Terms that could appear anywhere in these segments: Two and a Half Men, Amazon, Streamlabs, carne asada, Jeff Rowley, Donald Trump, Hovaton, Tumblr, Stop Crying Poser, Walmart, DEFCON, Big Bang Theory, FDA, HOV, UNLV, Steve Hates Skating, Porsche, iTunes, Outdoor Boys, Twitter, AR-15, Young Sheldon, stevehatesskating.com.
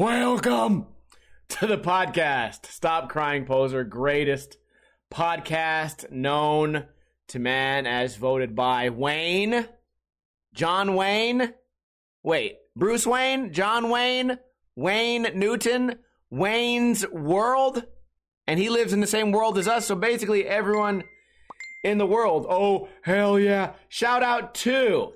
Welcome to the podcast, Stop Crying Poser, greatest podcast known to man as voted by Wayne, John Wayne, wait, Bruce Wayne, John Wayne, Wayne Newton, Wayne's World, and he lives in the same world as us, so basically everyone in the world. Oh, hell yeah. Shout out to...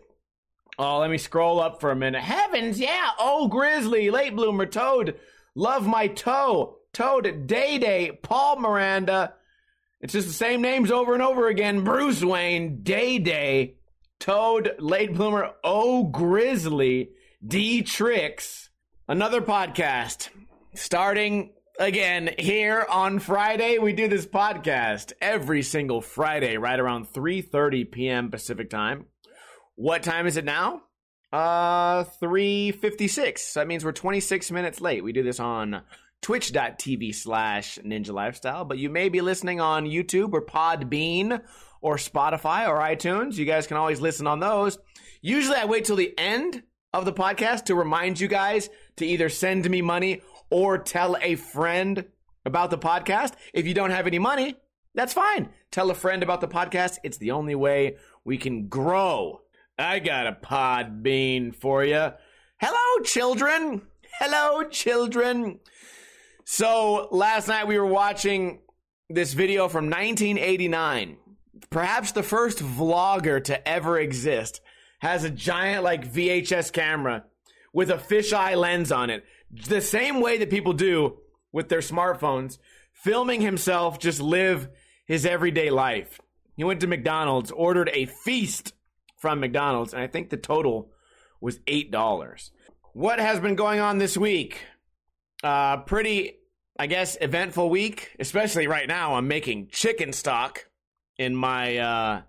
Oh, let me scroll up for a minute. Heavens, yeah. Oh, Grizzly, Late Bloomer, Toad, Love My Toe, Toad, Day-Day, Paul Miranda. It's just the same names over and over again. Bruce Wayne, Day-Day, Toad, Late Bloomer, Oh, Grizzly, D-Tricks. Another podcast starting again here on Friday. We do this podcast every single Friday right around 3:30 p.m. Pacific time. What time is it now? 3:56. So that means we're 26 minutes late. We do this on twitch.tv/ninja lifestyle, but you may be listening on YouTube or Podbean or Spotify or iTunes. You guys can always listen on those. Usually I wait till the end of the podcast to remind you guys to either send me money or tell a friend about the podcast. If you don't have any money, that's fine. Tell a friend about the podcast. It's the only way we can grow. I got a Podbean for you. Hello, children. Hello, children. So last night we were watching this video from 1989. Perhaps the first vlogger to ever exist has a giant like VHS camera with a fisheye lens on it. The same way that people do with their smartphones, filming himself just live his everyday life. He went to McDonald's, ordered a feast from McDonald's, and I think the total was $8. What has been going on this week? Pretty, I guess, eventful week. Especially right now, I'm making chicken stock in my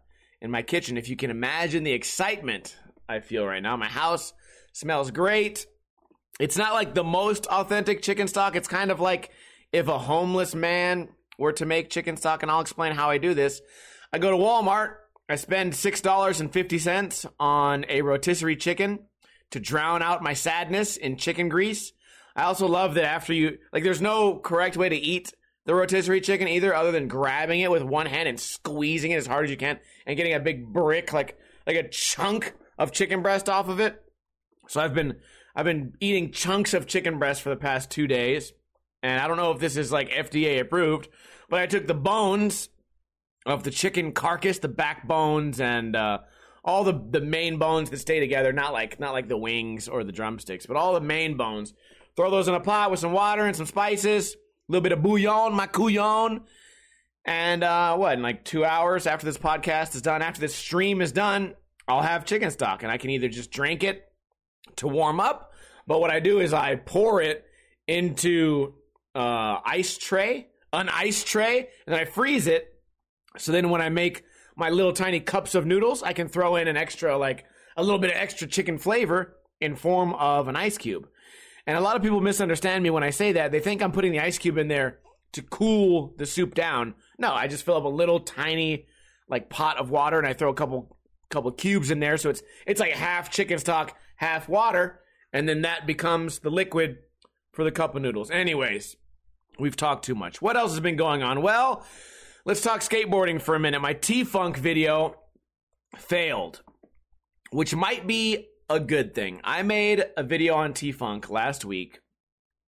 kitchen. If you can imagine the excitement I feel right now. My house smells great. It's not like the most authentic chicken stock. It's kind of like if a homeless man were to make chicken stock, and I'll explain how I do this. I go to Walmart. I spend $6.50 on a rotisserie chicken to drown out my sadness in chicken grease. I also love that after you, like, there's no correct way to eat the rotisserie chicken either, other than grabbing it with one hand and squeezing it as hard as you can and getting a big brick, like a chunk of chicken breast off of it. So I've been eating chunks of chicken breast for the past 2 days. And I don't know if this is like FDA approved, but I took the bones of the chicken carcass, the backbones, and all the main bones that stay together, not like the wings or the drumsticks, but all the main bones. Throw those in a pot with some water and some spices, a little bit of bouillon, my couillon, and in like 2 hours after this podcast is done, after this stream is done, I'll have chicken stock, and I can either just drink it to warm up, but what I do is I pour it into an ice tray, and then I freeze it. So then when I make my little tiny cups of noodles, I can throw in an extra, like a little bit of extra chicken flavor in form of an ice cube. And a lot of people misunderstand me when I say that. They think I'm putting the ice cube in there to cool the soup down. No, I just fill up a little tiny like pot of water and I throw a couple cubes in there. So it's like half chicken stock, half water. And then that becomes the liquid for the cup of noodles. Anyways, we've talked too much. What else has been going on? Well, let's talk skateboarding for a minute. My T-Funk video failed, which might be a good thing. I made a video on T-Funk last week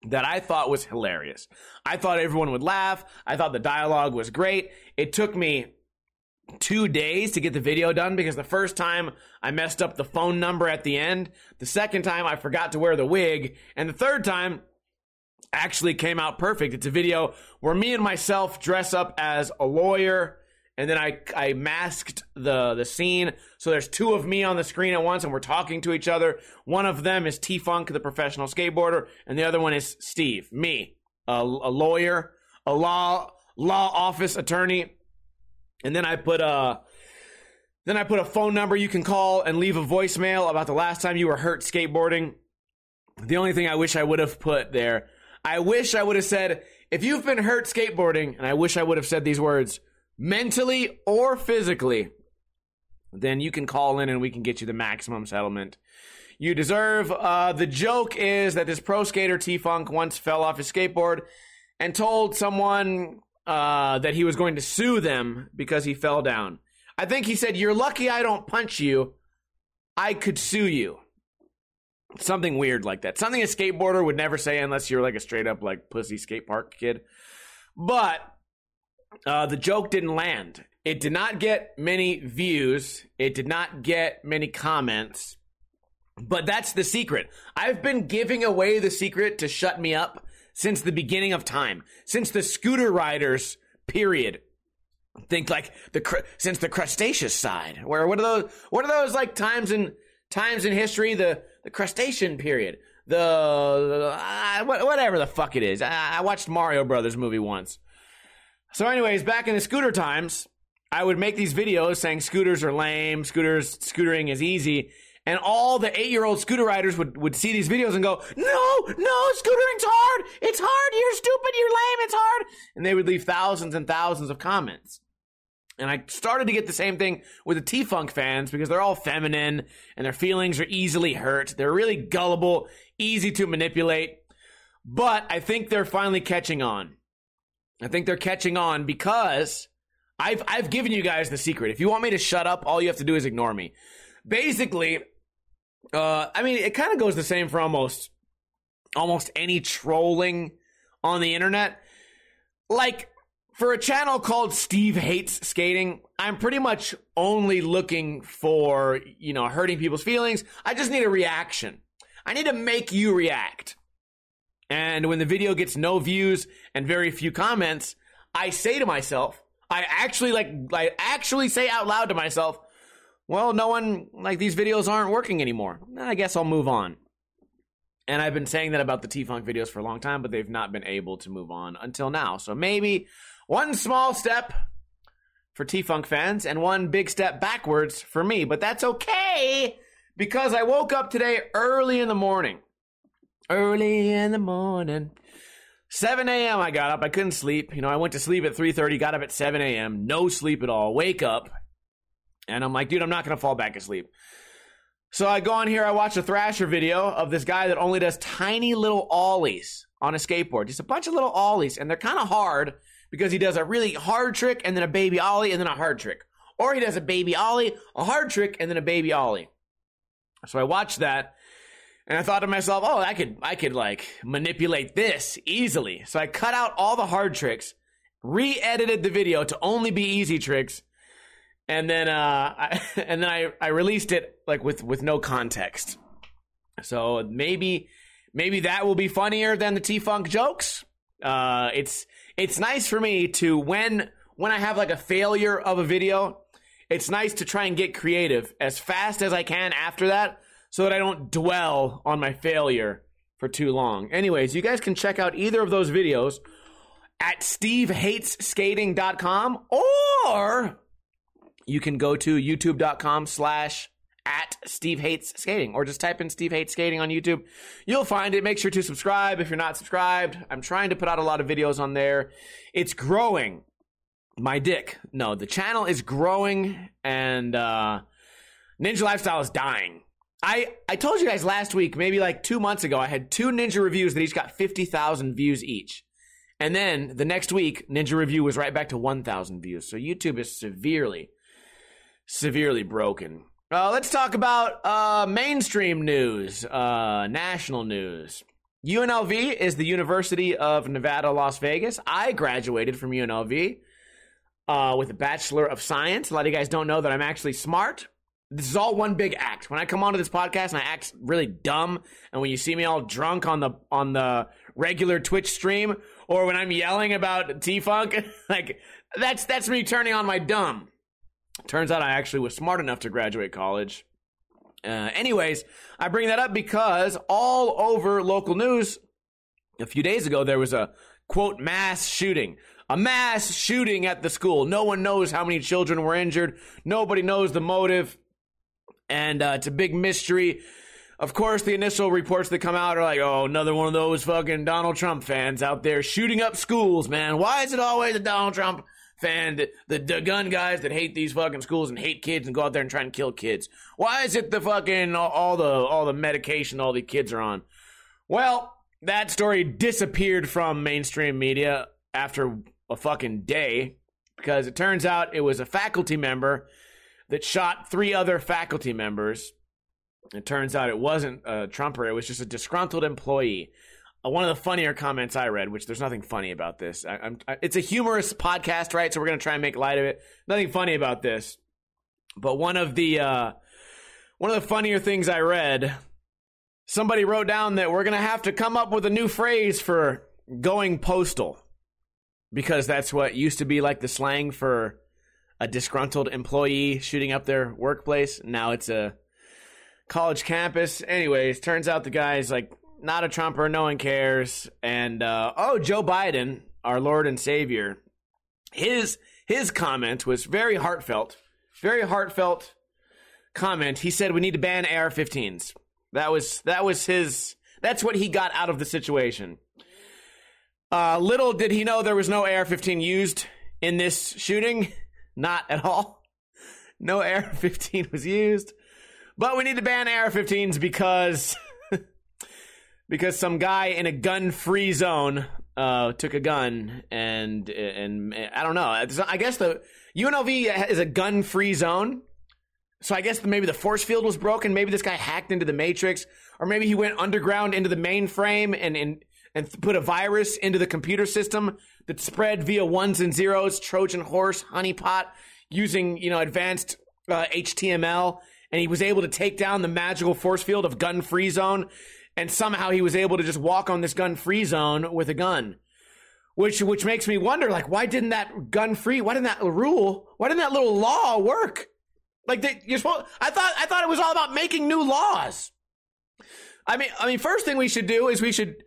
that I thought was hilarious. I thought everyone would laugh. I thought the dialogue was great. It took me 2 days to get the video done because the first time I messed up the phone number at the end. The second time I forgot to wear the wig. And the third time actually came out perfect. It's a video where me and myself dress up as a lawyer, and then I masked the scene. So there's two of me on the screen at once, and we're talking to each other. One of them is T-Funk, the professional skateboarder, and the other one is Steve, me, a lawyer, a law office attorney. And then I put a phone number you can call and leave a voicemail about the last time you were hurt skateboarding. The only thing I wish I would have put there, I wish I would have said, if you've been hurt skateboarding, and I wish I would have said these words, mentally or physically, then you can call in and we can get you the maximum settlement you deserve. The joke is that this pro skater T-Funk once fell off his skateboard and told someone that he was going to sue them because he fell down. I think he said, "You're lucky I don't punch you. I could sue you." Something weird like that. Something a skateboarder would never say unless you're like a straight up like pussy skate park kid. But the joke didn't land. It did not get many views. It did not get many comments. But that's the secret. I've been giving away the secret to shut me up since the beginning of time. Since the scooter riders, period. Think like since the crustaceous side. Where what are those like times in history, the crustacean period, whatever the fuck it is. I watched Mario Brothers movie once. So anyways, back in the scooter times, I would make these videos saying scooters are lame, scootering is easy, and all the 8-year-old scooter riders would see these videos and go, no, scootering's hard, it's hard, you're stupid, you're lame, it's hard, and they would leave thousands and thousands of comments. And I started to get the same thing with the T-Funk fans because they're all feminine and their feelings are easily hurt. They're really gullible, easy to manipulate. But I think they're finally catching on. I think they're catching on because I've given you guys the secret. If you want me to shut up, all you have to do is ignore me. Basically, I mean, it kind of goes the same for almost any trolling on the internet. Like, for a channel called Steve Hates Skating, I'm pretty much only looking for, hurting people's feelings. I just need a reaction. I need to make you react. And when the video gets no views and very few comments, I say to myself, I actually say out loud to myself, well, these videos aren't working anymore. I guess I'll move on. And I've been saying that about the T-Funk videos for a long time, but they've not been able to move on until now. So maybe one small step for T-Funk fans and one big step backwards for me. But that's okay because I woke up today early in the morning. 7 a.m. I got up. I couldn't sleep. I went to sleep at 3:30, got up at 7 a.m. No sleep at all. Wake up. And I'm like, dude, I'm not going to fall back asleep. So I go on here. I watch a Thrasher video of this guy that only does tiny little ollies on a skateboard. Just a bunch of little ollies. And they're kind of hard, because he does a really hard trick and then a baby ollie and then a hard trick. Or he does a baby ollie, a hard trick, and then a baby ollie. So I watched that and I thought to myself, oh, I could like manipulate this easily. So I cut out all the hard tricks, re-edited the video to only be easy tricks, and then I released it like with no context. So maybe that will be funnier than the T-Funk jokes. It's nice for me to, when I have like a failure of a video, it's nice to try and get creative as fast as I can after that so that I don't dwell on my failure for too long. Anyways, you guys can check out either of those videos at stevehatesskating.com, or you can go to youtube.com/@stevehatesskating, or just type in Steve Hates Skating on YouTube. You'll find it. Make sure to subscribe if you're not subscribed. I'm trying to put out a lot of videos on there. It's growing. My dick. No, the channel is growing, and Ninja Lifestyle is dying. I told you guys last week, maybe like 2 months ago, I had 2 Ninja reviews that each got 50,000 views each. And then the next week, Ninja Review was right back to 1,000 views. So YouTube is severely broken. Let's talk about mainstream news, national news. UNLV is the University of Nevada, Las Vegas. I graduated from UNLV with a Bachelor of Science. A lot of you guys don't know that I'm actually smart. This is all one big act. When I come onto this podcast and I act really dumb, and when you see me all drunk on the regular Twitch stream, or when I'm yelling about T-Funk, like that's me turning on my dumb. Turns out I actually was smart enough to graduate college. Anyways, I bring that up because all over local news, a few days ago, there was a, quote, mass shooting at the school. No one knows how many children were injured. Nobody knows the motive. And it's a big mystery. Of course, the initial reports that come out are like, oh, another one of those fucking Donald Trump fans out there shooting up schools, man. Why is it always a Donald Trump the gun guys that hate these fucking schools and hate kids and go out there and try and kill kids? Why is it the fucking all the medication all the kids are on? Well, that story disappeared from mainstream media after a fucking day because it turns out it was a faculty member that shot three other faculty members. It turns out it wasn't a Trumper. It was just a disgruntled employee. One of the funnier comments I read, which there's nothing funny about this. It's a humorous podcast, right? So we're going to try and make light of it. Nothing funny about this. But one of the funnier things I read, somebody wrote down that we're going to have to come up with a new phrase for going postal. Because that's what used to be like the slang for a disgruntled employee shooting up their workplace. Now it's a college campus. Anyways, turns out the guy's like, not a Trumper, no one cares. And, Joe Biden, our Lord and Savior, his comment was very heartfelt comment. He said, we need to ban AR-15s. That's what he got out of the situation. Little did he know there was no AR-15 used in this shooting. Not at all. No AR-15 was used. But we need to ban AR-15s because some guy in a gun-free zone took a gun, and I don't know. I guess the UNLV is a gun-free zone, so I guess maybe the force field was broken. Maybe this guy hacked into the Matrix, or maybe he went underground into the mainframe and put a virus into the computer system that spread via ones and zeros, Trojan horse, honeypot, using advanced HTML, and he was able to take down the magical force field of gun-free zone. And somehow he was able to just walk on this gun-free zone with a gun, which makes me wonder, like, why didn't that little law work? Like, I thought it was all about making new laws. I mean, first thing we should do is we should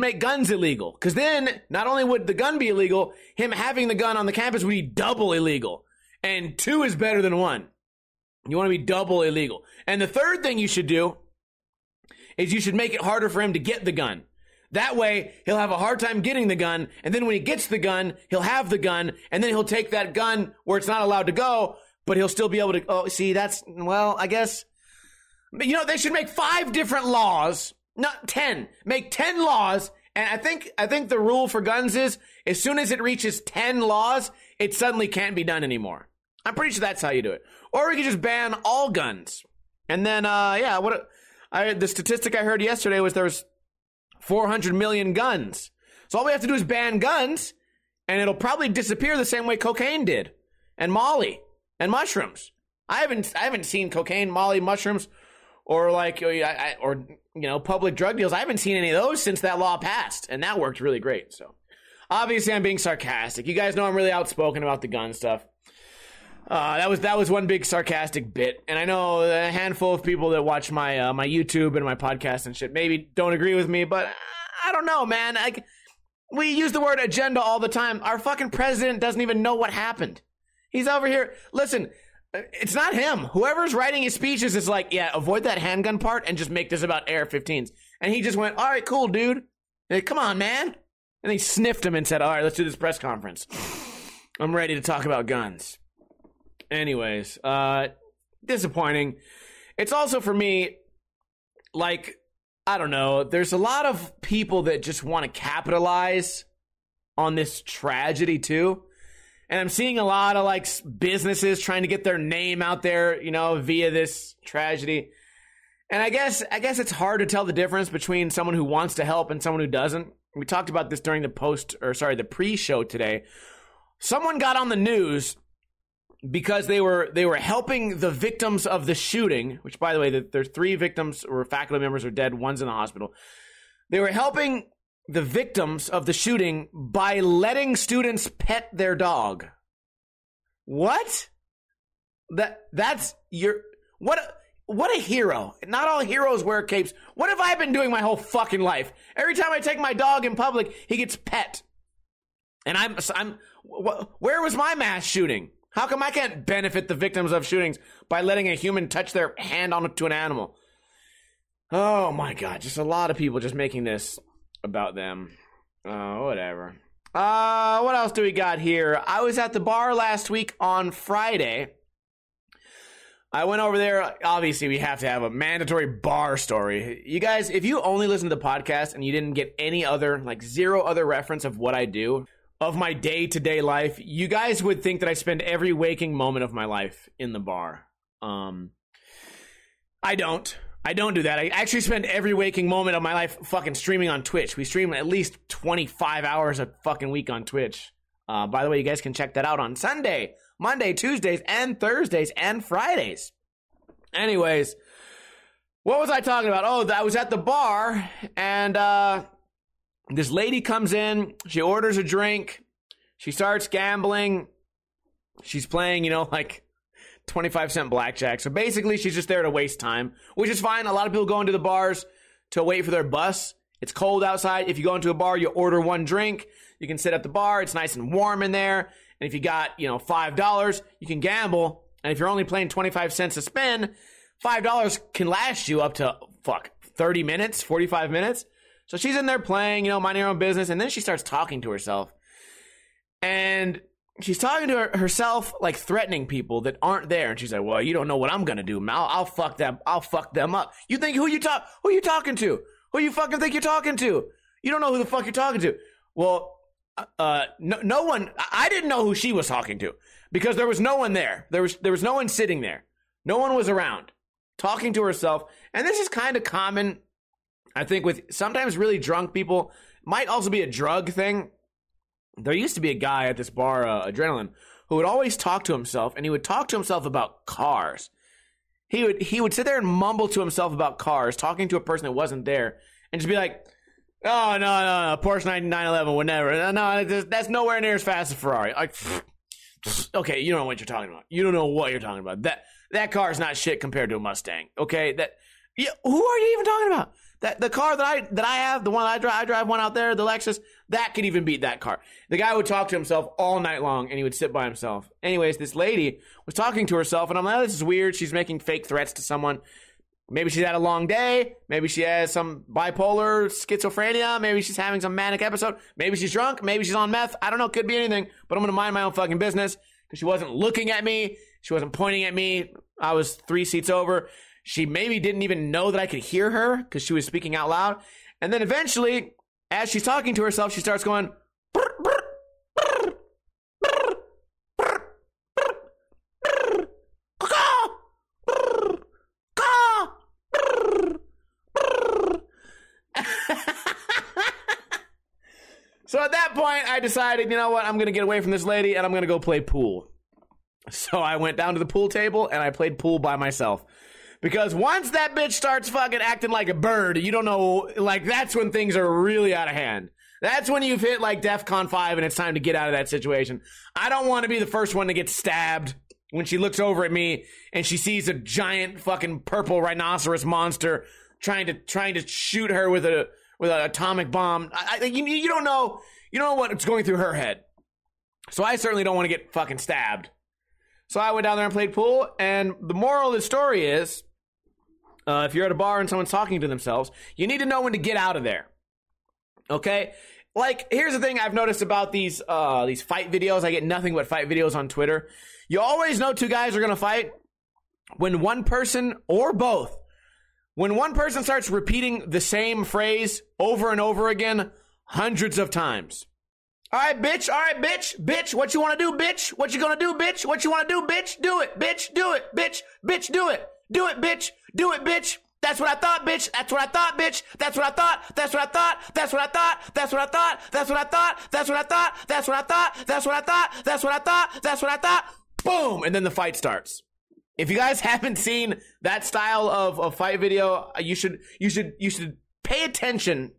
make guns illegal, because then not only would the gun be illegal, him having the gun on the campus would be double illegal, and two is better than one. You want to be double illegal. And the third thing you should do is you should make it harder for him to get the gun. That way, he'll have a hard time getting the gun, and then when he gets the gun, he'll have the gun, and then he'll take that gun where it's not allowed to go, but he'll still be able to... Oh, see, I guess... they should make 5 different laws, not 10. Make 10 laws, and I think the rule for guns is, as soon as it reaches 10 laws, it suddenly can't be done anymore. I'm pretty sure that's how you do it. Or we could just ban all guns. And then, the statistic I heard yesterday was there was 400 million guns. So all we have to do is ban guns, and it'll probably disappear the same way cocaine did, and Molly, and mushrooms. I haven't seen cocaine, Molly, mushrooms, or public drug deals. I haven't seen any of those since that law passed, and that worked really great. So obviously I'm being sarcastic. You guys know I'm really outspoken about the gun stuff. That was one big sarcastic bit, and I know a handful of people that watch my my YouTube and my podcast and shit maybe don't agree with me, but I don't know, man. We use the word agenda all the time. Our fucking president doesn't even know what happened. He's over here. Listen, it's not him. Whoever's writing his speeches is like, yeah, avoid that handgun part and just make this about AR-15s. And he just went, all right, cool, dude. Like, come on, man. And they sniffed him and said, all right, let's do this press conference. I'm ready to talk about guns. Anyways, disappointing. It's also for me, like, I don't know, there's a lot of people that just want to capitalize on this tragedy too. And I'm seeing a lot of like businesses trying to get their name out there, via this tragedy. And I guess it's hard to tell the difference between someone who wants to help and someone who doesn't. We talked about this during the pre-show today. Someone got on the news because they were helping the victims of the shooting, which, by the way, there's 3 victims or faculty members are dead, one's in the hospital. They were helping the victims of the shooting by letting students pet their dog. What? What a hero. Not all heroes wear capes. What have I been doing my whole fucking life? Every time I take my dog in public, he gets pet. And where was my mass shooting? How come I can't benefit the victims of shootings by letting a human touch their hand onto an animal? Oh, my God. Just a lot of people just making this about them. Whatever. What else do we got here? I was at the bar last week on Friday. I went over there. Obviously, we have to have a mandatory bar story. You guys, if you only listen to the podcast and you didn't get any other, like zero other reference of what I do, of my day-to-day life, you guys would think that I spend every waking moment of my life in the bar. I don't do that. I actually spend every waking moment of my life fucking streaming on Twitch. We stream at least 25 hours a fucking week on Twitch. By the way, you guys can check that out on Sunday, Monday, Tuesdays, and Thursdays, and Fridays. Anyways, what was I talking about? Oh, I was at the bar, and this lady comes in. She orders a drink. She starts gambling. She's playing, you know, like 25-cent blackjack. So basically, she's just there to waste time, which is fine. A lot of people go into the bars to wait for their bus. It's cold outside. If you go into a bar, you order one drink. You can sit at the bar. It's nice and warm in there. And if you got, you know, $5, you can gamble. And if you're only playing 25 cents a spin, $5 can last you up to, 30 minutes, 45 minutes. So she's in there playing, you know, minding her own business. And then she starts talking to herself. And she's talking to herself, like threatening people that aren't there. And she's like, well, you don't know what I'm going to do, Mal. I'll fuck them. I'll fuck them up. You think who you talking to? Who you fucking think you're talking to? You don't know who the fuck you're talking to. Well, no one. I didn't know who she was talking to because there was no one there. There was no one sitting there. No one was around, talking to herself. And this is kind of common, I think, with sometimes really drunk people. Might also be a drug thing. There used to be a guy at this bar, Adrenaline, who would always talk to himself, and he would talk to himself about cars. He would sit there and mumble to himself about cars, talking to a person that wasn't there, and just be like, "Oh no, Porsche 911 would never. No, that's nowhere near as fast as Ferrari." Like, okay, you don't know what you're talking about. You don't know what you're talking about. That car is not shit compared to a Mustang. Okay, who are you even talking about? The car that I have, the one I drive one out there, the Lexus, that could even beat that car. The guy would talk to himself all night long, and he would sit by himself. Anyways, this lady was talking to herself, and I'm like, oh, this is weird. She's making fake threats to someone. Maybe she's had a long day. Maybe she has some bipolar schizophrenia. Maybe she's having some manic episode. Maybe she's drunk. Maybe she's on meth. I don't know. Could be anything, but I'm going to mind my own fucking business because she wasn't looking at me. She wasn't pointing at me. I was 3 seats over. She maybe didn't even know that I could hear her because she was speaking out loud. And then eventually, as she's talking to herself, she starts going, brr, brr, brr, brr, brr, brr, ka, brr, ka, brr, brr. So at that point, I decided, you know what? I'm going to get away from this lady and I'm going to go play pool. So I went down to the pool table and I played pool by myself. Because once that bitch starts fucking acting like a bird, you don't know, like, that's when things are really out of hand. That's when you've hit, like, DEFCON 5 and it's time to get out of that situation. I don't want to be the first one to get stabbed when she looks over at me and she sees a giant fucking purple rhinoceros monster trying to shoot her with an atomic bomb. You don't know. You don't know what's going through her head. So I certainly don't want to get fucking stabbed. So I went down there and played pool, and the moral of the story is, if you're at a bar and someone's talking to themselves, you need to know when to get out of there. Okay? Like, here's the thing I've noticed about these fight videos. I get nothing but fight videos on Twitter. You always know two guys are going to fight when one person, or both, when one person starts repeating the same phrase over and over again hundreds of times. All right, bitch, bitch, what you want to do, bitch? What you going to do, bitch? What you want to do, bitch? Do it, bitch, do it, bitch, bitch, do it. Do it, bitch. Do it, bitch. That's what I thought, bitch. That's what I thought, bitch. That's what I thought. That's what I thought. That's what I thought. That's what I thought. That's what I thought. That's what I thought. That's what I thought. That's what I thought. That's what I thought. That's what I thought. Boom. And then the fight starts. If you guys haven't seen that style of a fight video, you should pay attention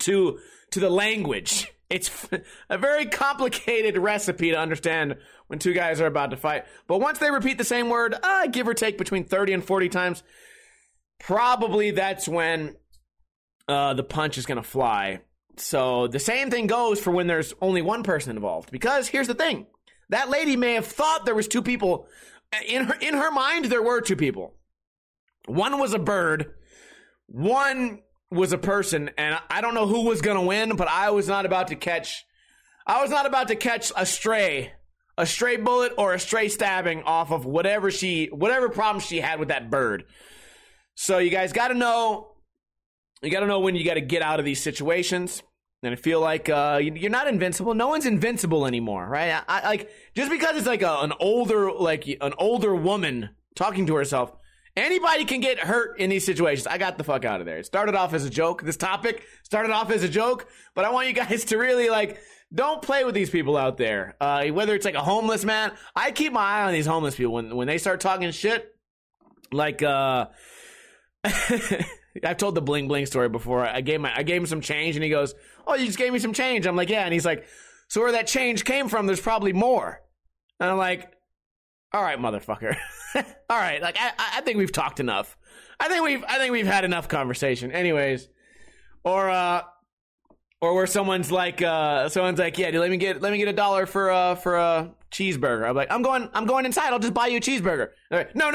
to the language. It's a very complicated recipe to understand when two guys are about to fight. But once they repeat the same word, give or take between 30 and 40 times, probably that's when the punch is going to fly. So the same thing goes for when there's only one person involved. Because here's the thing. That lady may have thought there was two people. In her mind, there were two people. One was a bird. One was a person, and I don't know who was going to win, but I was not about to catch I was not about to catch a stray bullet or a stray stabbing off of whatever problem she had with that bird. So you guys got to know, when you got to get out of these situations. And I feel like you're not invincible. No one's invincible anymore, right? I like just because it's like an older woman talking to herself. Anybody can get hurt in these situations. I got the fuck out of there. It started off as a joke. This topic started off as a joke, but I want you guys to really don't play with these people out there. Whether it's like a homeless man, I keep my eye on these homeless people when they start talking shit. I've told the bling bling story before. I gave him some change and he goes, "Oh, you just gave me some change." I'm like, "Yeah." And he's like, "So where that change came from, there's probably more." And I'm like, "All right, motherfucker." All right. I think we've talked enough. I think we've had enough conversation anyways. Or where someone's like, "Yeah, dude, let me get $1 for a cheeseburger." I'm like, "I'm going inside. I'll just buy you a cheeseburger." Like, no.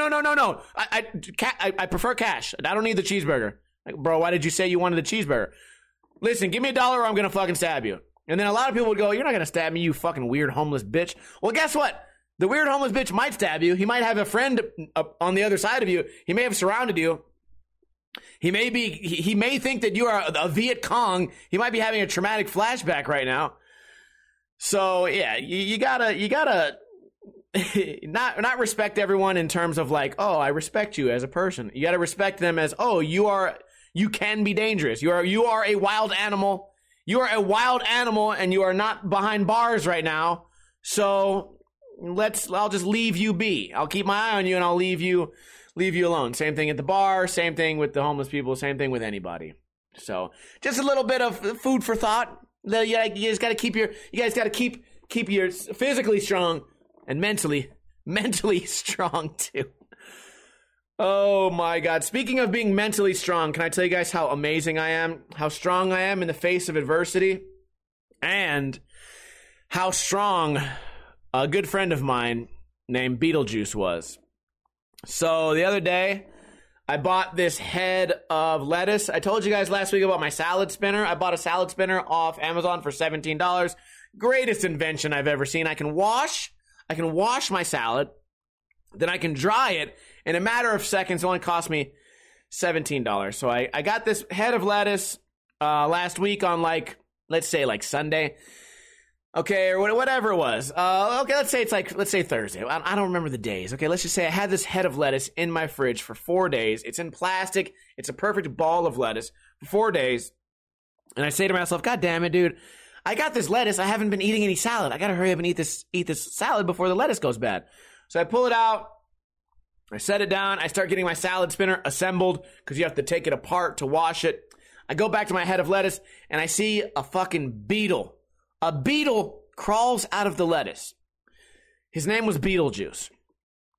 I prefer cash. I don't need the cheeseburger. Like, bro, why did you say you wanted the cheeseburger? Listen, give me $1 or I'm gonna fucking stab you. And then a lot of people would go, "You're not gonna stab me, you fucking weird homeless bitch." Well, guess what? The weird homeless bitch might stab you. He might have a friend on the other side of you. He may have surrounded you. He may think that you are a Viet Cong. He might be having a traumatic flashback right now. So yeah, you gotta not respect everyone in terms of like, "Oh, I respect you as a person." You gotta respect them as, "Oh, you can be dangerous. You are a wild animal. You are a wild animal and you are not behind bars right now. So I'll just leave you be. I'll keep my eye on you and I'll leave you alone." Same thing at the bar, same thing with the homeless people, same thing with anybody. So just a little bit of food for thought. You guys got to keep your physically strong and mentally strong too. Oh my God. Speaking of being mentally strong, can I tell you guys how amazing I am, how strong I am in the face of adversity, and how strong a good friend of mine named Beetlejuice was. So the other day, I bought this head of lettuce. I told you guys last week about my salad spinner. I bought a salad spinner off Amazon for $17. Greatest invention I've ever seen. I can wash my salad, then I can dry it in a matter of seconds. It only cost me $17. So I got this head of lettuce last week on Sunday. Okay, or whatever it was. Okay, let's say Thursday. I don't remember the days. Okay, let's just say I had this head of lettuce in my fridge for 4 days. It's in plastic. It's a perfect ball of lettuce for 4 days. And I say to myself, "God damn it, dude. I got this lettuce. I haven't been eating any salad. I got to hurry up and eat this salad before the lettuce goes bad." So I pull it out. I set it down. I start getting my salad spinner assembled because you have to take it apart to wash it. I go back to my head of lettuce and I see a fucking beetle. A beetle crawls out of the lettuce. His name was Beetlejuice.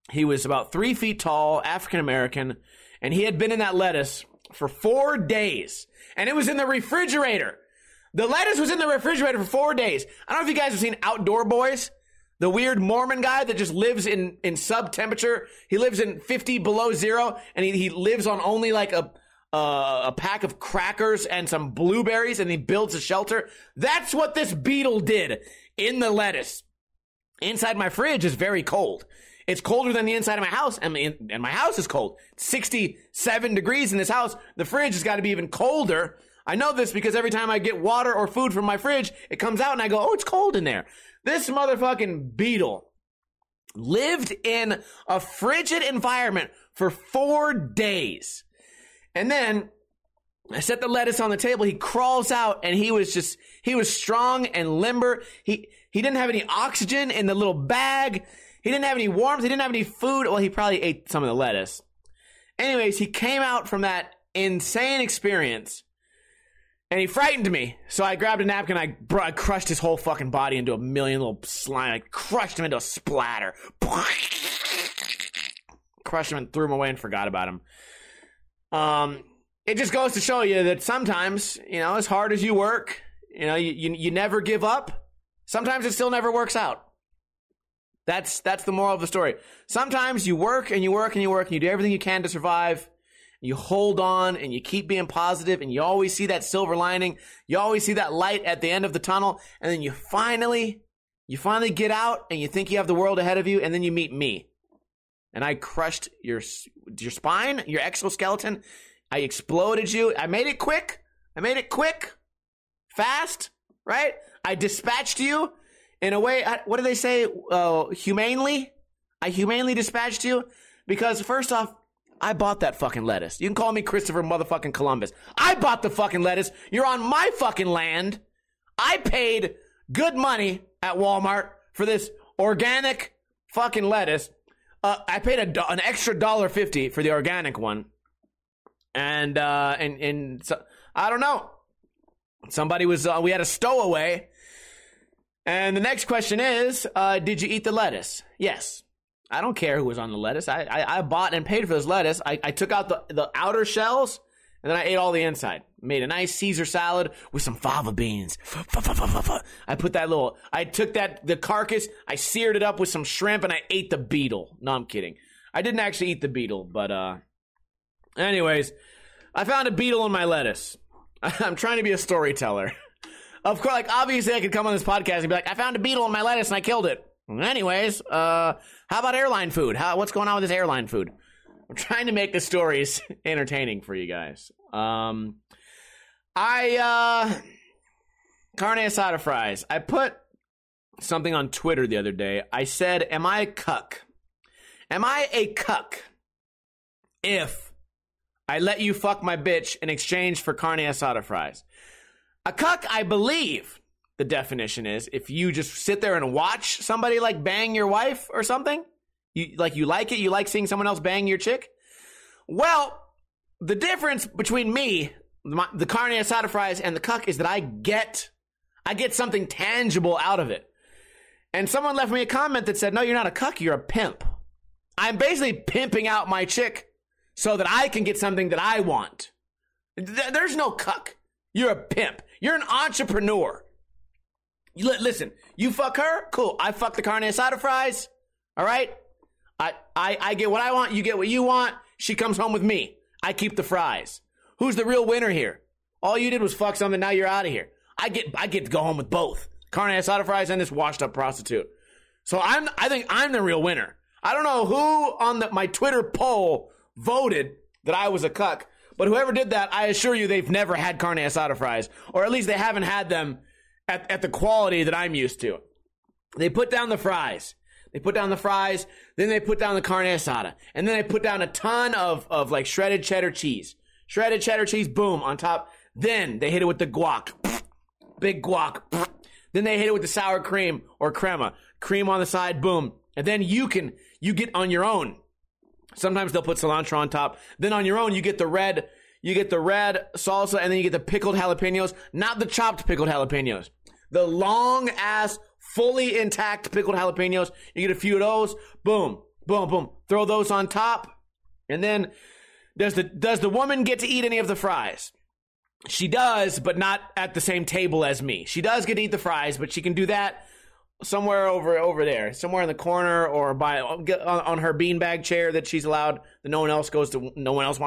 He was about 3 feet tall, African-American, and he had been in that lettuce for 4 days. And it was in the refrigerator. The lettuce was in the refrigerator for 4 days. I don't know if you guys have seen Outdoor Boys, the weird Mormon guy that just lives in sub-temperature. He lives in 50 below zero, and he lives on only like a pack of crackers and some blueberries, and he builds a shelter. That's what this beetle did in the lettuce. Inside my fridge is very cold. It's colder than the inside of my house, and my house is cold. It's 67 degrees in this house. The fridge has got to be even colder. I know this because every time I get water or food from my fridge, it comes out and I go, "Oh, it's cold in there." This motherfucking beetle lived in a frigid environment for 4 days. And then I set the lettuce on the table. He crawls out, and he was strong and limber. He didn't have any oxygen in the little bag. He didn't have any warmth. He didn't have any food. Well, he probably ate some of the lettuce. Anyways, he came out from that insane experience, and he frightened me. So I grabbed a napkin. I crushed his whole fucking body into a million little slime. I crushed him into a splatter. Crushed him and threw him away and forgot about him. It just goes to show you that sometimes, as hard as you work, you never give up. Sometimes it still never works out. That's the moral of the story. Sometimes you work and you work and you work and you do everything you can to survive, You hold on and you keep being positive and you always see that silver lining. You always see that light at the end of the tunnel. And then you finally get out and you think you have the world ahead of you. And then you meet me. And I crushed your spine, your exoskeleton. I exploded you. I made it quick. Fast, right? I dispatched you in a way. What do they say? Humanely? I humanely dispatched you because first off, I bought that fucking lettuce. You can call me Christopher motherfucking Columbus. I bought the fucking lettuce. You're on my fucking land. I paid good money at Walmart for this organic fucking lettuce. I paid an extra $1.50 for the organic one. And so, I don't know. Somebody was, we had a stowaway. And the next question is, did you eat the lettuce? Yes. I don't care who was on the lettuce. I bought and paid for this lettuce. I took out the outer shells, and then I ate all the inside. Made a nice Caesar salad with some fava beans. I put that little, I took that, the carcass, I seared it up with some shrimp, and I ate the beetle. No, I'm kidding. I didn't actually eat the beetle, but anyways, I found a beetle in my lettuce. I'm trying to be a storyteller. Of course, like, obviously I could come on this podcast and be like, I found a beetle in my lettuce and I killed it. Anyways, how about airline food? What's going on with this airline food? I'm trying to make the stories entertaining for you guys. Carne asada fries. I put something on Twitter the other day. I said, am I a cuck? Am I a cuck if I let you fuck my bitch in exchange for carne asada fries? A cuck, I believe, the definition is if you just sit there and watch somebody like bang your wife or something. You like it. You like seeing someone else bang your chick. Well, the difference between me, the carne asada fries, and the cuck is that I get something tangible out of it. And someone left me a comment that said, no, you're not a cuck. You're a pimp. I'm basically pimping out my chick so that I can get something that I want. There's no cuck. You're a pimp. You're an entrepreneur. Listen, you fuck her, cool. I fuck the carne asada fries, all right? I get what I want, you get what you want. She comes home with me. I keep the fries. Who's the real winner here? All you did was fuck something, now you're out of here. I get to go home with both, carne asada fries and this washed-up prostitute. So I think I'm the real winner. I don't know who on my Twitter poll voted that I was a cuck, but whoever did that, I assure you they've never had carne asada fries, or at least they haven't had them at the quality that I'm used to. They put down the fries. Then they put down the carne asada. And then they put down a ton of like shredded cheddar cheese. Boom, on top. Then they hit it with the guac. Big guac. Then they hit it with the sour cream or crema. Cream on the side, boom. And then you get on your own. Sometimes they'll put cilantro on top. Then on your own, you get the red... You get the red salsa, and then you get the pickled jalapenos. Not the chopped pickled jalapenos. The long-ass, fully intact pickled jalapenos. You get a few of those. Boom, boom, boom. Throw those on top. And then, does the woman get to eat any of the fries? She does, but not at the same table as me. She does get to eat the fries, but she can do that somewhere over there. Somewhere in the corner or on her beanbag chair that she's allowed. That no one else wants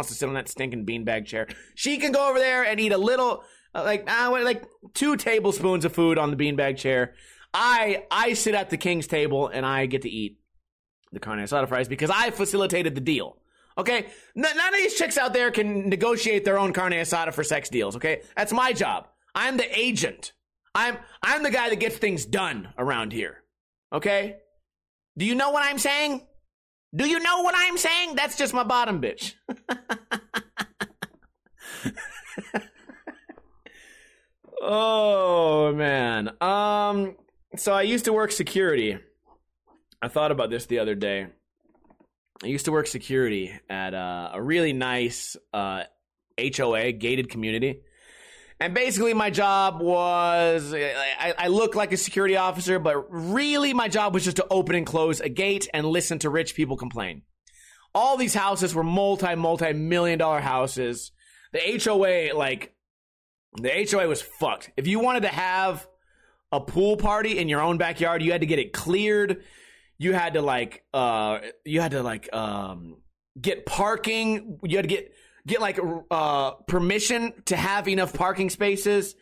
to sit on that stinking beanbag chair. She can go over there and eat a little, like 2 tablespoons of food on the beanbag chair. I sit at the king's table and I get to eat the carne asada fries because I facilitated the deal. Okay? None of these chicks out there can negotiate their own carne asada for sex deals. Okay? That's my job. I'm the agent. I'm the guy that gets things done around here. Okay? Do you know what I'm saying? That's just my bottom bitch. Oh, man. So I used to work security. I thought about this the other day. I used to work security at a really nice HOA, gated community. And basically my job was, I look like a security officer, but really my job was just to open and close a gate and listen to rich people complain. All these houses were multi-million-dollar houses. The HOA was fucked. If you wanted to have a pool party in your own backyard, you had to get it cleared. You had to get parking. You had to get get like permission to have enough parking spaces.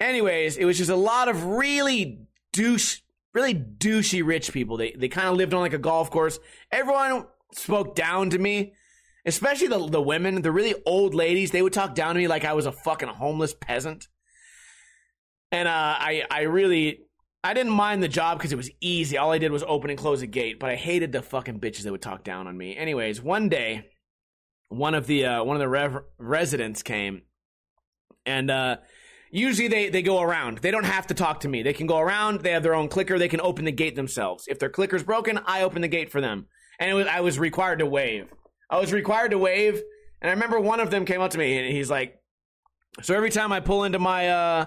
Anyways, it was just a lot of really douchey rich people. They kind of lived on like a golf course. Everyone spoke down to me, especially the women, the really old ladies. They would talk down to me like I was a fucking homeless peasant. And I didn't mind the job because it was easy. All I did was open and close a gate, but I hated the fucking bitches that would talk down on me. Anyways, one day, one of the residents came, and usually they go around. They don't have to talk to me. They can go around. They have their own clicker. They can open the gate themselves. If their clicker's broken, I open the gate for them. And I was required to wave. And I remember one of them came up to me, and he's like, "So every time I pull into my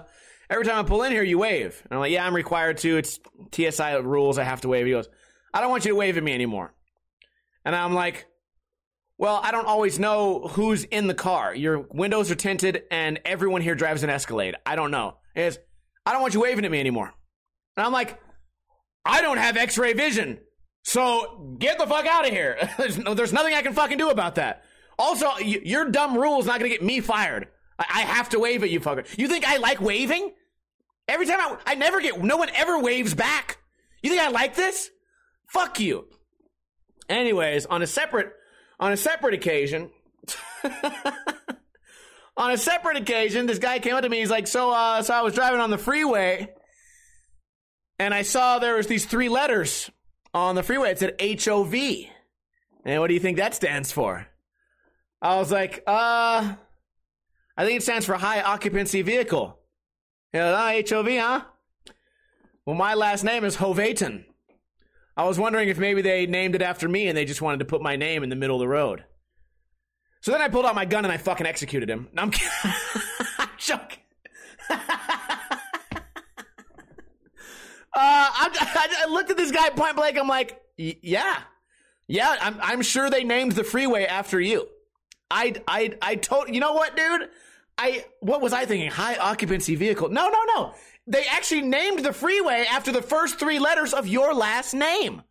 every time I pull in here, you wave." And I'm like, "Yeah, I'm required to. It's TSI rules. I have to wave." He goes, "I don't want you to wave at me anymore." And I'm like, "Well, I don't always know who's in the car. Your windows are tinted, and everyone here drives an Escalade. I don't know." He goes, "I don't want you waving at me anymore." And I'm like, "I don't have X-ray vision. So get the fuck out of here. There's nothing I can fucking do about that. Also, your dumb rule is not going to get me fired. I have to wave at you, fucker. You think I like waving? Every time I never get, no one ever waves back. You think I like this? Fuck you." Anyways, on a separate occasion, this guy came up to me. He's like, so I was driving on the freeway, and I saw there was these three letters on the freeway. It said HOV. And what do you think that stands for? I was like, I think it stands for high occupancy vehicle. You know, HOV, huh? Well, my last name is Hovaton. I was wondering if maybe they named it after me and they just wanted to put my name in the middle of the road. So then I pulled out my gun and I fucking executed him. No, I'm kidding. I'm joking. I looked at this guy point blank. I'm like, yeah. I'm sure they named the freeway after you. I told you know what, dude. What was I thinking? High occupancy vehicle. No. They actually named the freeway after the first three letters of your last name.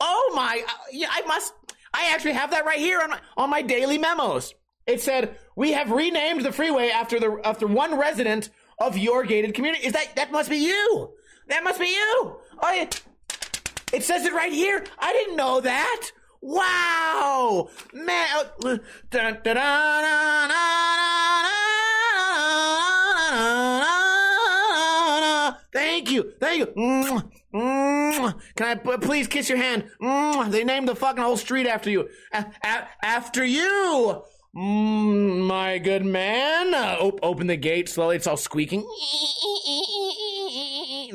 Oh my! Yeah, I actually have that right here on my daily memos. It said we have renamed the freeway after one resident of your gated community. Is that must be you? That must be you. Oh, yeah. It says it right here. I didn't know that. Wow, man. Thank you. Can I please kiss your hand? They named the fucking whole street after you. After you, my good man. Open the gate slowly. It's all squeaking.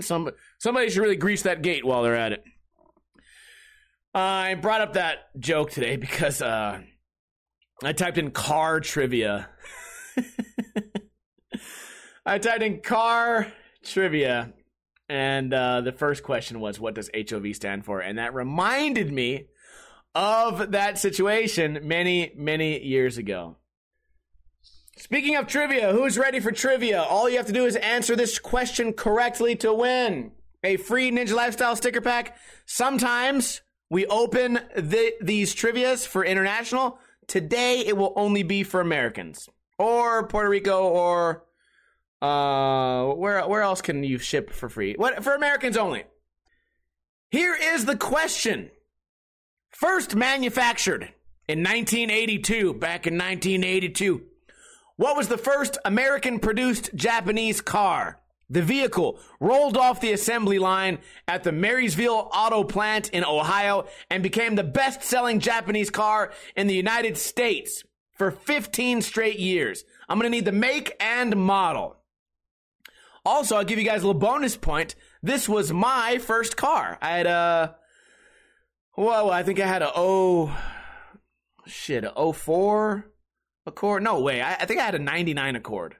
Somebody should really grease that gate while they're at it. I brought up that joke today because I typed in car trivia. And the first question was, what does HOV stand for? And that reminded me of that situation many, many years ago. Speaking of trivia, who's ready for trivia? All you have to do is answer this question correctly to win a free Ninja Lifestyle sticker pack. Sometimes we open these trivias for international. Today, it will only be for Americans or Puerto Rico or where else can you ship for free? What for Americans only. Here is the question. First manufactured in 1982, back in 1982. What was the first American-produced Japanese car? The vehicle rolled off the assembly line at the Marysville Auto Plant in Ohio and became the best-selling Japanese car in the United States for 15 straight years. I'm going to need the make and model. Also, I'll give you guys a little bonus point. This was my first car. I had a 04... Accord? No way. I think I had a 99 Accord.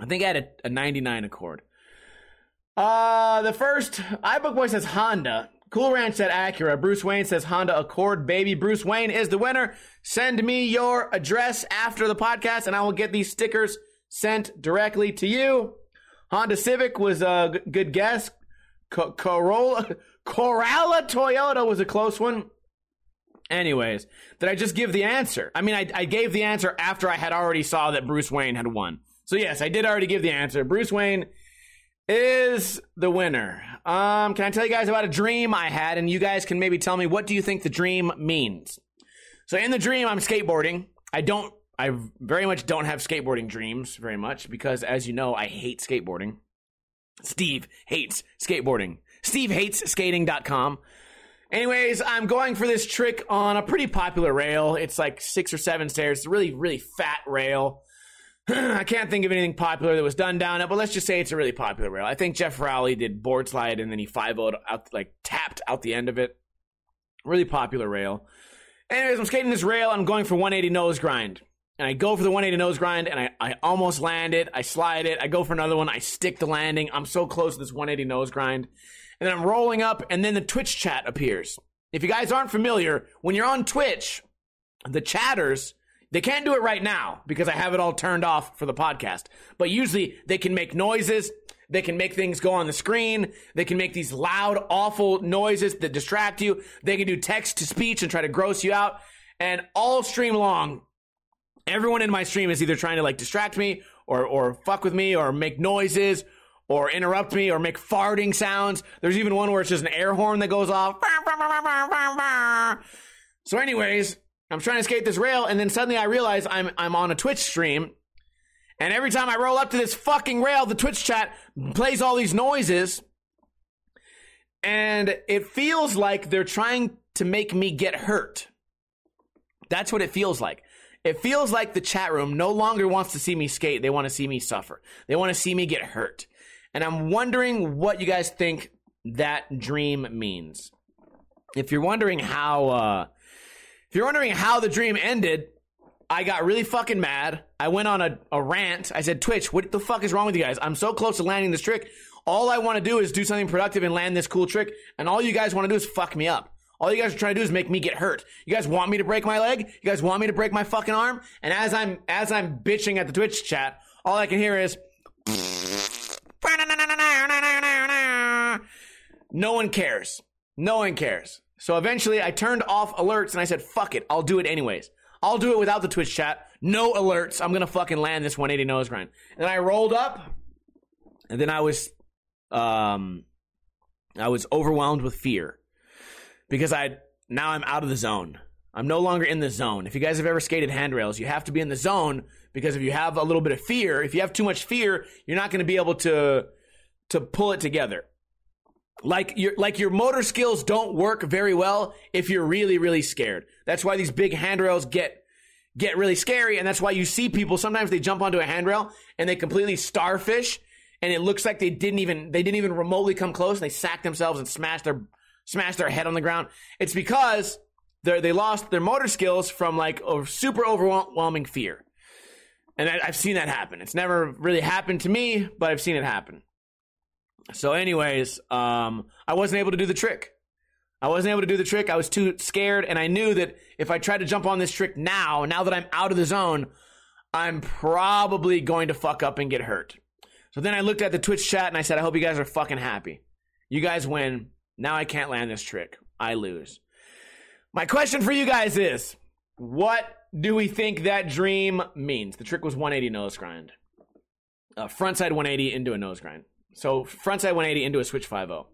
I think I had a 99 Accord. The first iBookBoy says Honda. Cool Ranch said Acura. Bruce Wayne says Honda Accord. Baby, Bruce Wayne is the winner. Send me your address after the podcast, and I will get these stickers sent directly to you. Honda Civic was a good guess. Corolla Toyota was a close one. Anyways, did I just give the answer? I mean, I gave the answer after I had already saw that Bruce Wayne had won. So yes, I did already give the answer. Bruce Wayne is the winner. Can I tell you guys about a dream I had? And you guys can maybe tell me, what do you think the dream means? So in the dream, I'm skateboarding. I very much don't have skateboarding dreams very much because, as you know, I hate skateboarding. Steve hates skateboarding. stevehatesskating.com. Anyways, I'm going for this trick on a pretty popular rail. It's like 6 or 7 stairs. It's a really, really fat rail. I can't think of anything popular that was done down it, but let's just say it's a really popular rail. I think Jeff Rowley did board slide and then he 5-0'd out, like tapped out the end of it. Really popular rail. Anyways, I'm skating this rail. I'm going for 180 nose grind. And I go for the 180 nose grind and I almost land it. I slide it. I go for another one. I stick the landing. I'm so close to this 180 nose grind. And then I'm rolling up, and then the Twitch chat appears. If you guys aren't familiar, when you're on Twitch, the chatters, they can't do it right now because I have it all turned off for the podcast. But usually they can make noises. They can make things go on the screen. They can make these loud, awful noises that distract you. They can do text to speech and try to gross you out. And all stream long, everyone in my stream is either trying to like distract me or fuck with me or make noises or interrupt me, or make farting sounds. There's even one where it's just an air horn that goes off. So anyways, I'm trying to skate this rail, and then suddenly I realize I'm on a Twitch stream, and every time I roll up to this fucking rail, the Twitch chat plays all these noises, and it feels like they're trying to make me get hurt. That's what it feels like. It feels like the chat room no longer wants to see me skate. They want to see me suffer. They want to see me get hurt. And I'm wondering what you guys think that dream means. If you're wondering how the dream ended, I got really fucking mad. I went on a rant. I said, Twitch, what the fuck is wrong with you guys? I'm so close to landing this trick. All I want to do is do something productive and land this cool trick. And all you guys want to do is fuck me up. All you guys are trying to do is make me get hurt. You guys want me to break my leg? You guys want me to break my fucking arm? And as I'm bitching at the Twitch chat, all I can hear is... No one cares. No one cares. So eventually I turned off alerts and I said, fuck it. I'll do it anyways. I'll do it without the Twitch chat. No alerts. I'm going to fucking land this 180 nose grind. And I rolled up and then I was overwhelmed with fear because now I'm out of the zone. I'm no longer in the zone. If you guys have ever skated handrails, you have to be in the zone because if you have a little bit of fear, if you have too much fear, you're not going to be able to pull it together. Like your motor skills don't work very well if you're really, really scared. That's why these big handrails get really scary, and that's why you see people sometimes they jump onto a handrail and they completely starfish, and it looks like they didn't even remotely come close, and they sack themselves and smash their head on the ground. It's because they lost their motor skills from like a super overwhelming fear. And I've seen that happen. It's never really happened to me, but I've seen it happen. So anyways, I wasn't able to do the trick. I was too scared. And I knew that if I tried to jump on this trick now that I'm out of the zone, I'm probably going to fuck up and get hurt. So then I looked at the Twitch chat and I said, I hope you guys are fucking happy. You guys win. Now I can't land this trick. I lose. My question for you guys is, what do we think that dream means? The trick was 180 nose grind. Frontside 180 into a nose grind. So frontside 180 into a switch 5-0.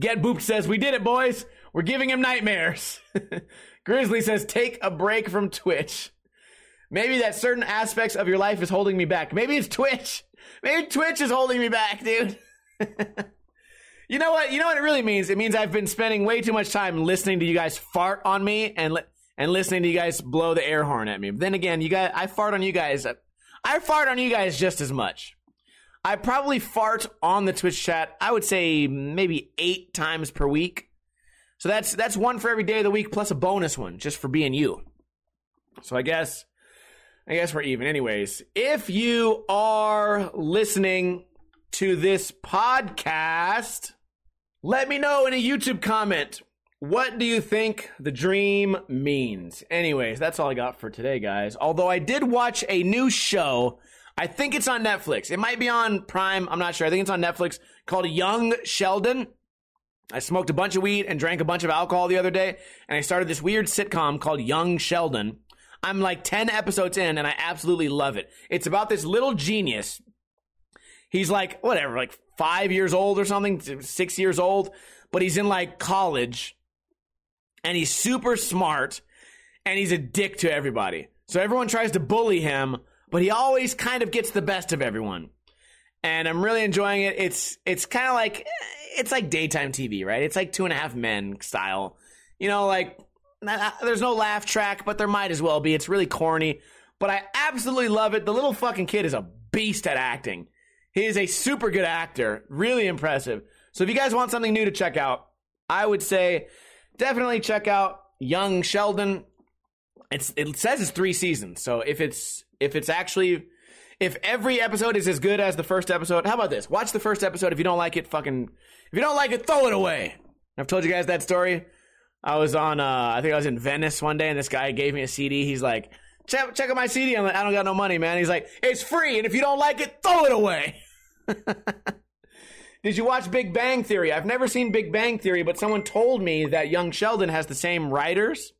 Get Booped says, we did it, boys. We're giving him nightmares. Grizzly says, take a break from Twitch. Maybe that certain aspects of your life is holding me back. Maybe it's Twitch. Maybe Twitch is holding me back, dude. You know what it really means? It means I've been spending way too much time listening to you guys fart on me and listening to you guys blow the air horn at me. But then again, I fart on you guys. I fart on you guys just as much. I probably fart on the Twitch chat, I would say maybe 8 times per week. So that's one for every day of the week plus a bonus one just for being you. So I guess we're even. Anyways, if you are listening to this podcast, let me know in a YouTube comment, what do you think the dream means? Anyways, that's all I got for today, guys. Although I did watch a new show. I think it's on Netflix. It might be on Prime. I'm not sure. I think it's on Netflix, called Young Sheldon. I smoked a bunch of weed and drank a bunch of alcohol the other day, and I started this weird sitcom called Young Sheldon. I'm like 10 episodes in, and I absolutely love it. It's about this little genius. He's like, whatever, like 5 years old or something, 6 years old, but he's in like college, and he's super smart, and he's a dick to everybody. So everyone tries to bully him, but he always kind of gets the best of everyone. And I'm really enjoying it. It's kind of like, it's like daytime TV, right? It's like Two and a Half Men style. You know, like, there's no laugh track, but there might as well be. It's really corny, but I absolutely love it. The little fucking kid is a beast at acting. He is a super good actor. Really impressive. So if you guys want something new to check out, I would say definitely check out Young Sheldon. It says it's 3 seasons. So if it's actually... If every episode is as good as the first episode, how about this? Watch the first episode. If you don't like it, throw it away. I've told you guys that story. I was on, I was in Venice one day, and this guy gave me a CD. He's like, check out my CD. I'm like, I don't got no money, man. He's like, it's free, and if you don't like it, throw it away. Did you watch Big Bang Theory? I've never seen Big Bang Theory, but someone told me that Young Sheldon has the same writers,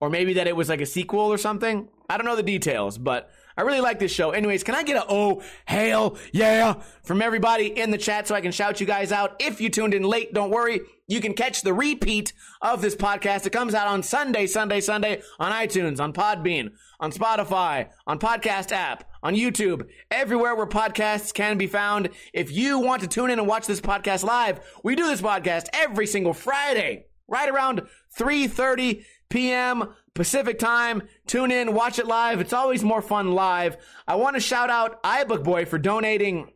or maybe that it was like a sequel or something. I don't know the details, but... I really like this show. Anyways, can I get a oh, hell, yeah from everybody in the chat so I can shout you guys out? If you tuned in late, don't worry. You can catch the repeat of this podcast. It comes out on Sunday on iTunes, on Podbean, on Spotify, on Podcast App, on YouTube, everywhere where podcasts can be found. If you want to tune in and watch this podcast live, we do this podcast every single Friday, right around 3:30 p.m. Pacific time. Tune in, watch it live. It's always more fun live. I want to shout out iBookBoy for donating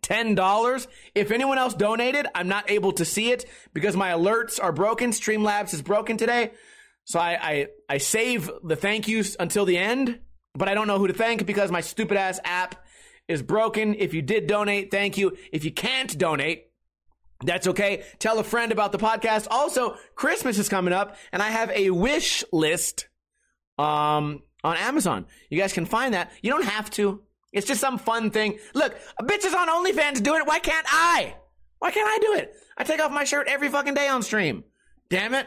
$10. If anyone else donated, I'm not able to see it because my alerts are broken. Streamlabs is broken today. So I save the thank yous until the end, but I don't know who to thank because my stupid ass app is broken. If you did donate, thank you. If you can't donate, that's okay. Tell a friend about the podcast. Also, Christmas is coming up, and I have a wish list on Amazon. You guys can find that. You don't have to. It's just some fun thing. Look, a bitch is on OnlyFans doing it. Why can't I? Why can't I do it? I take off my shirt every fucking day on stream. Damn it.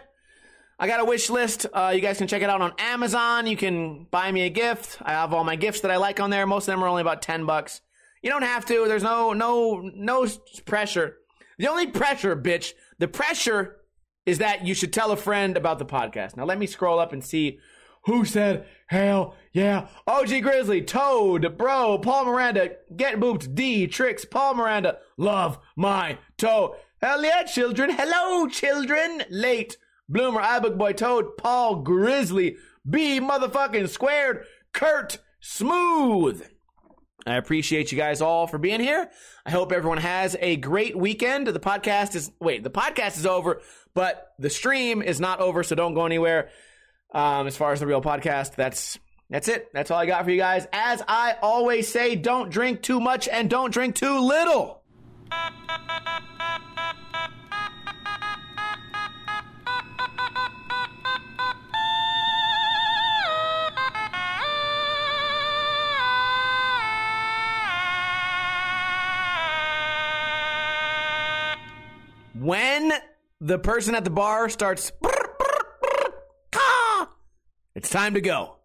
I got a wish list. You guys can check it out on Amazon. You can buy me a gift. I have all my gifts that I like on there. Most of them are only about $10. You don't have to. There's no pressure. The only pressure, bitch, the pressure is that you should tell a friend about the podcast. Now, let me scroll up and see who said, hell yeah. OG Grizzly, Toad, Bro, Paul Miranda, Get Booped, D, Tricks, Paul Miranda, Love My Toe. Hell yeah, children. Hello, children. Late, Bloomer, iBookBoy, Toad, Paul Grizzly, B motherfucking squared, Kurt, Smooth. I appreciate you guys all for being here. I hope everyone has a great weekend. The podcast is over, but the stream is not over, so don't go anywhere. As far as the real podcast, that's it. That's all I got for you guys. As I always say, don't drink too much and don't drink too little. When the person at the bar starts, it's time to go.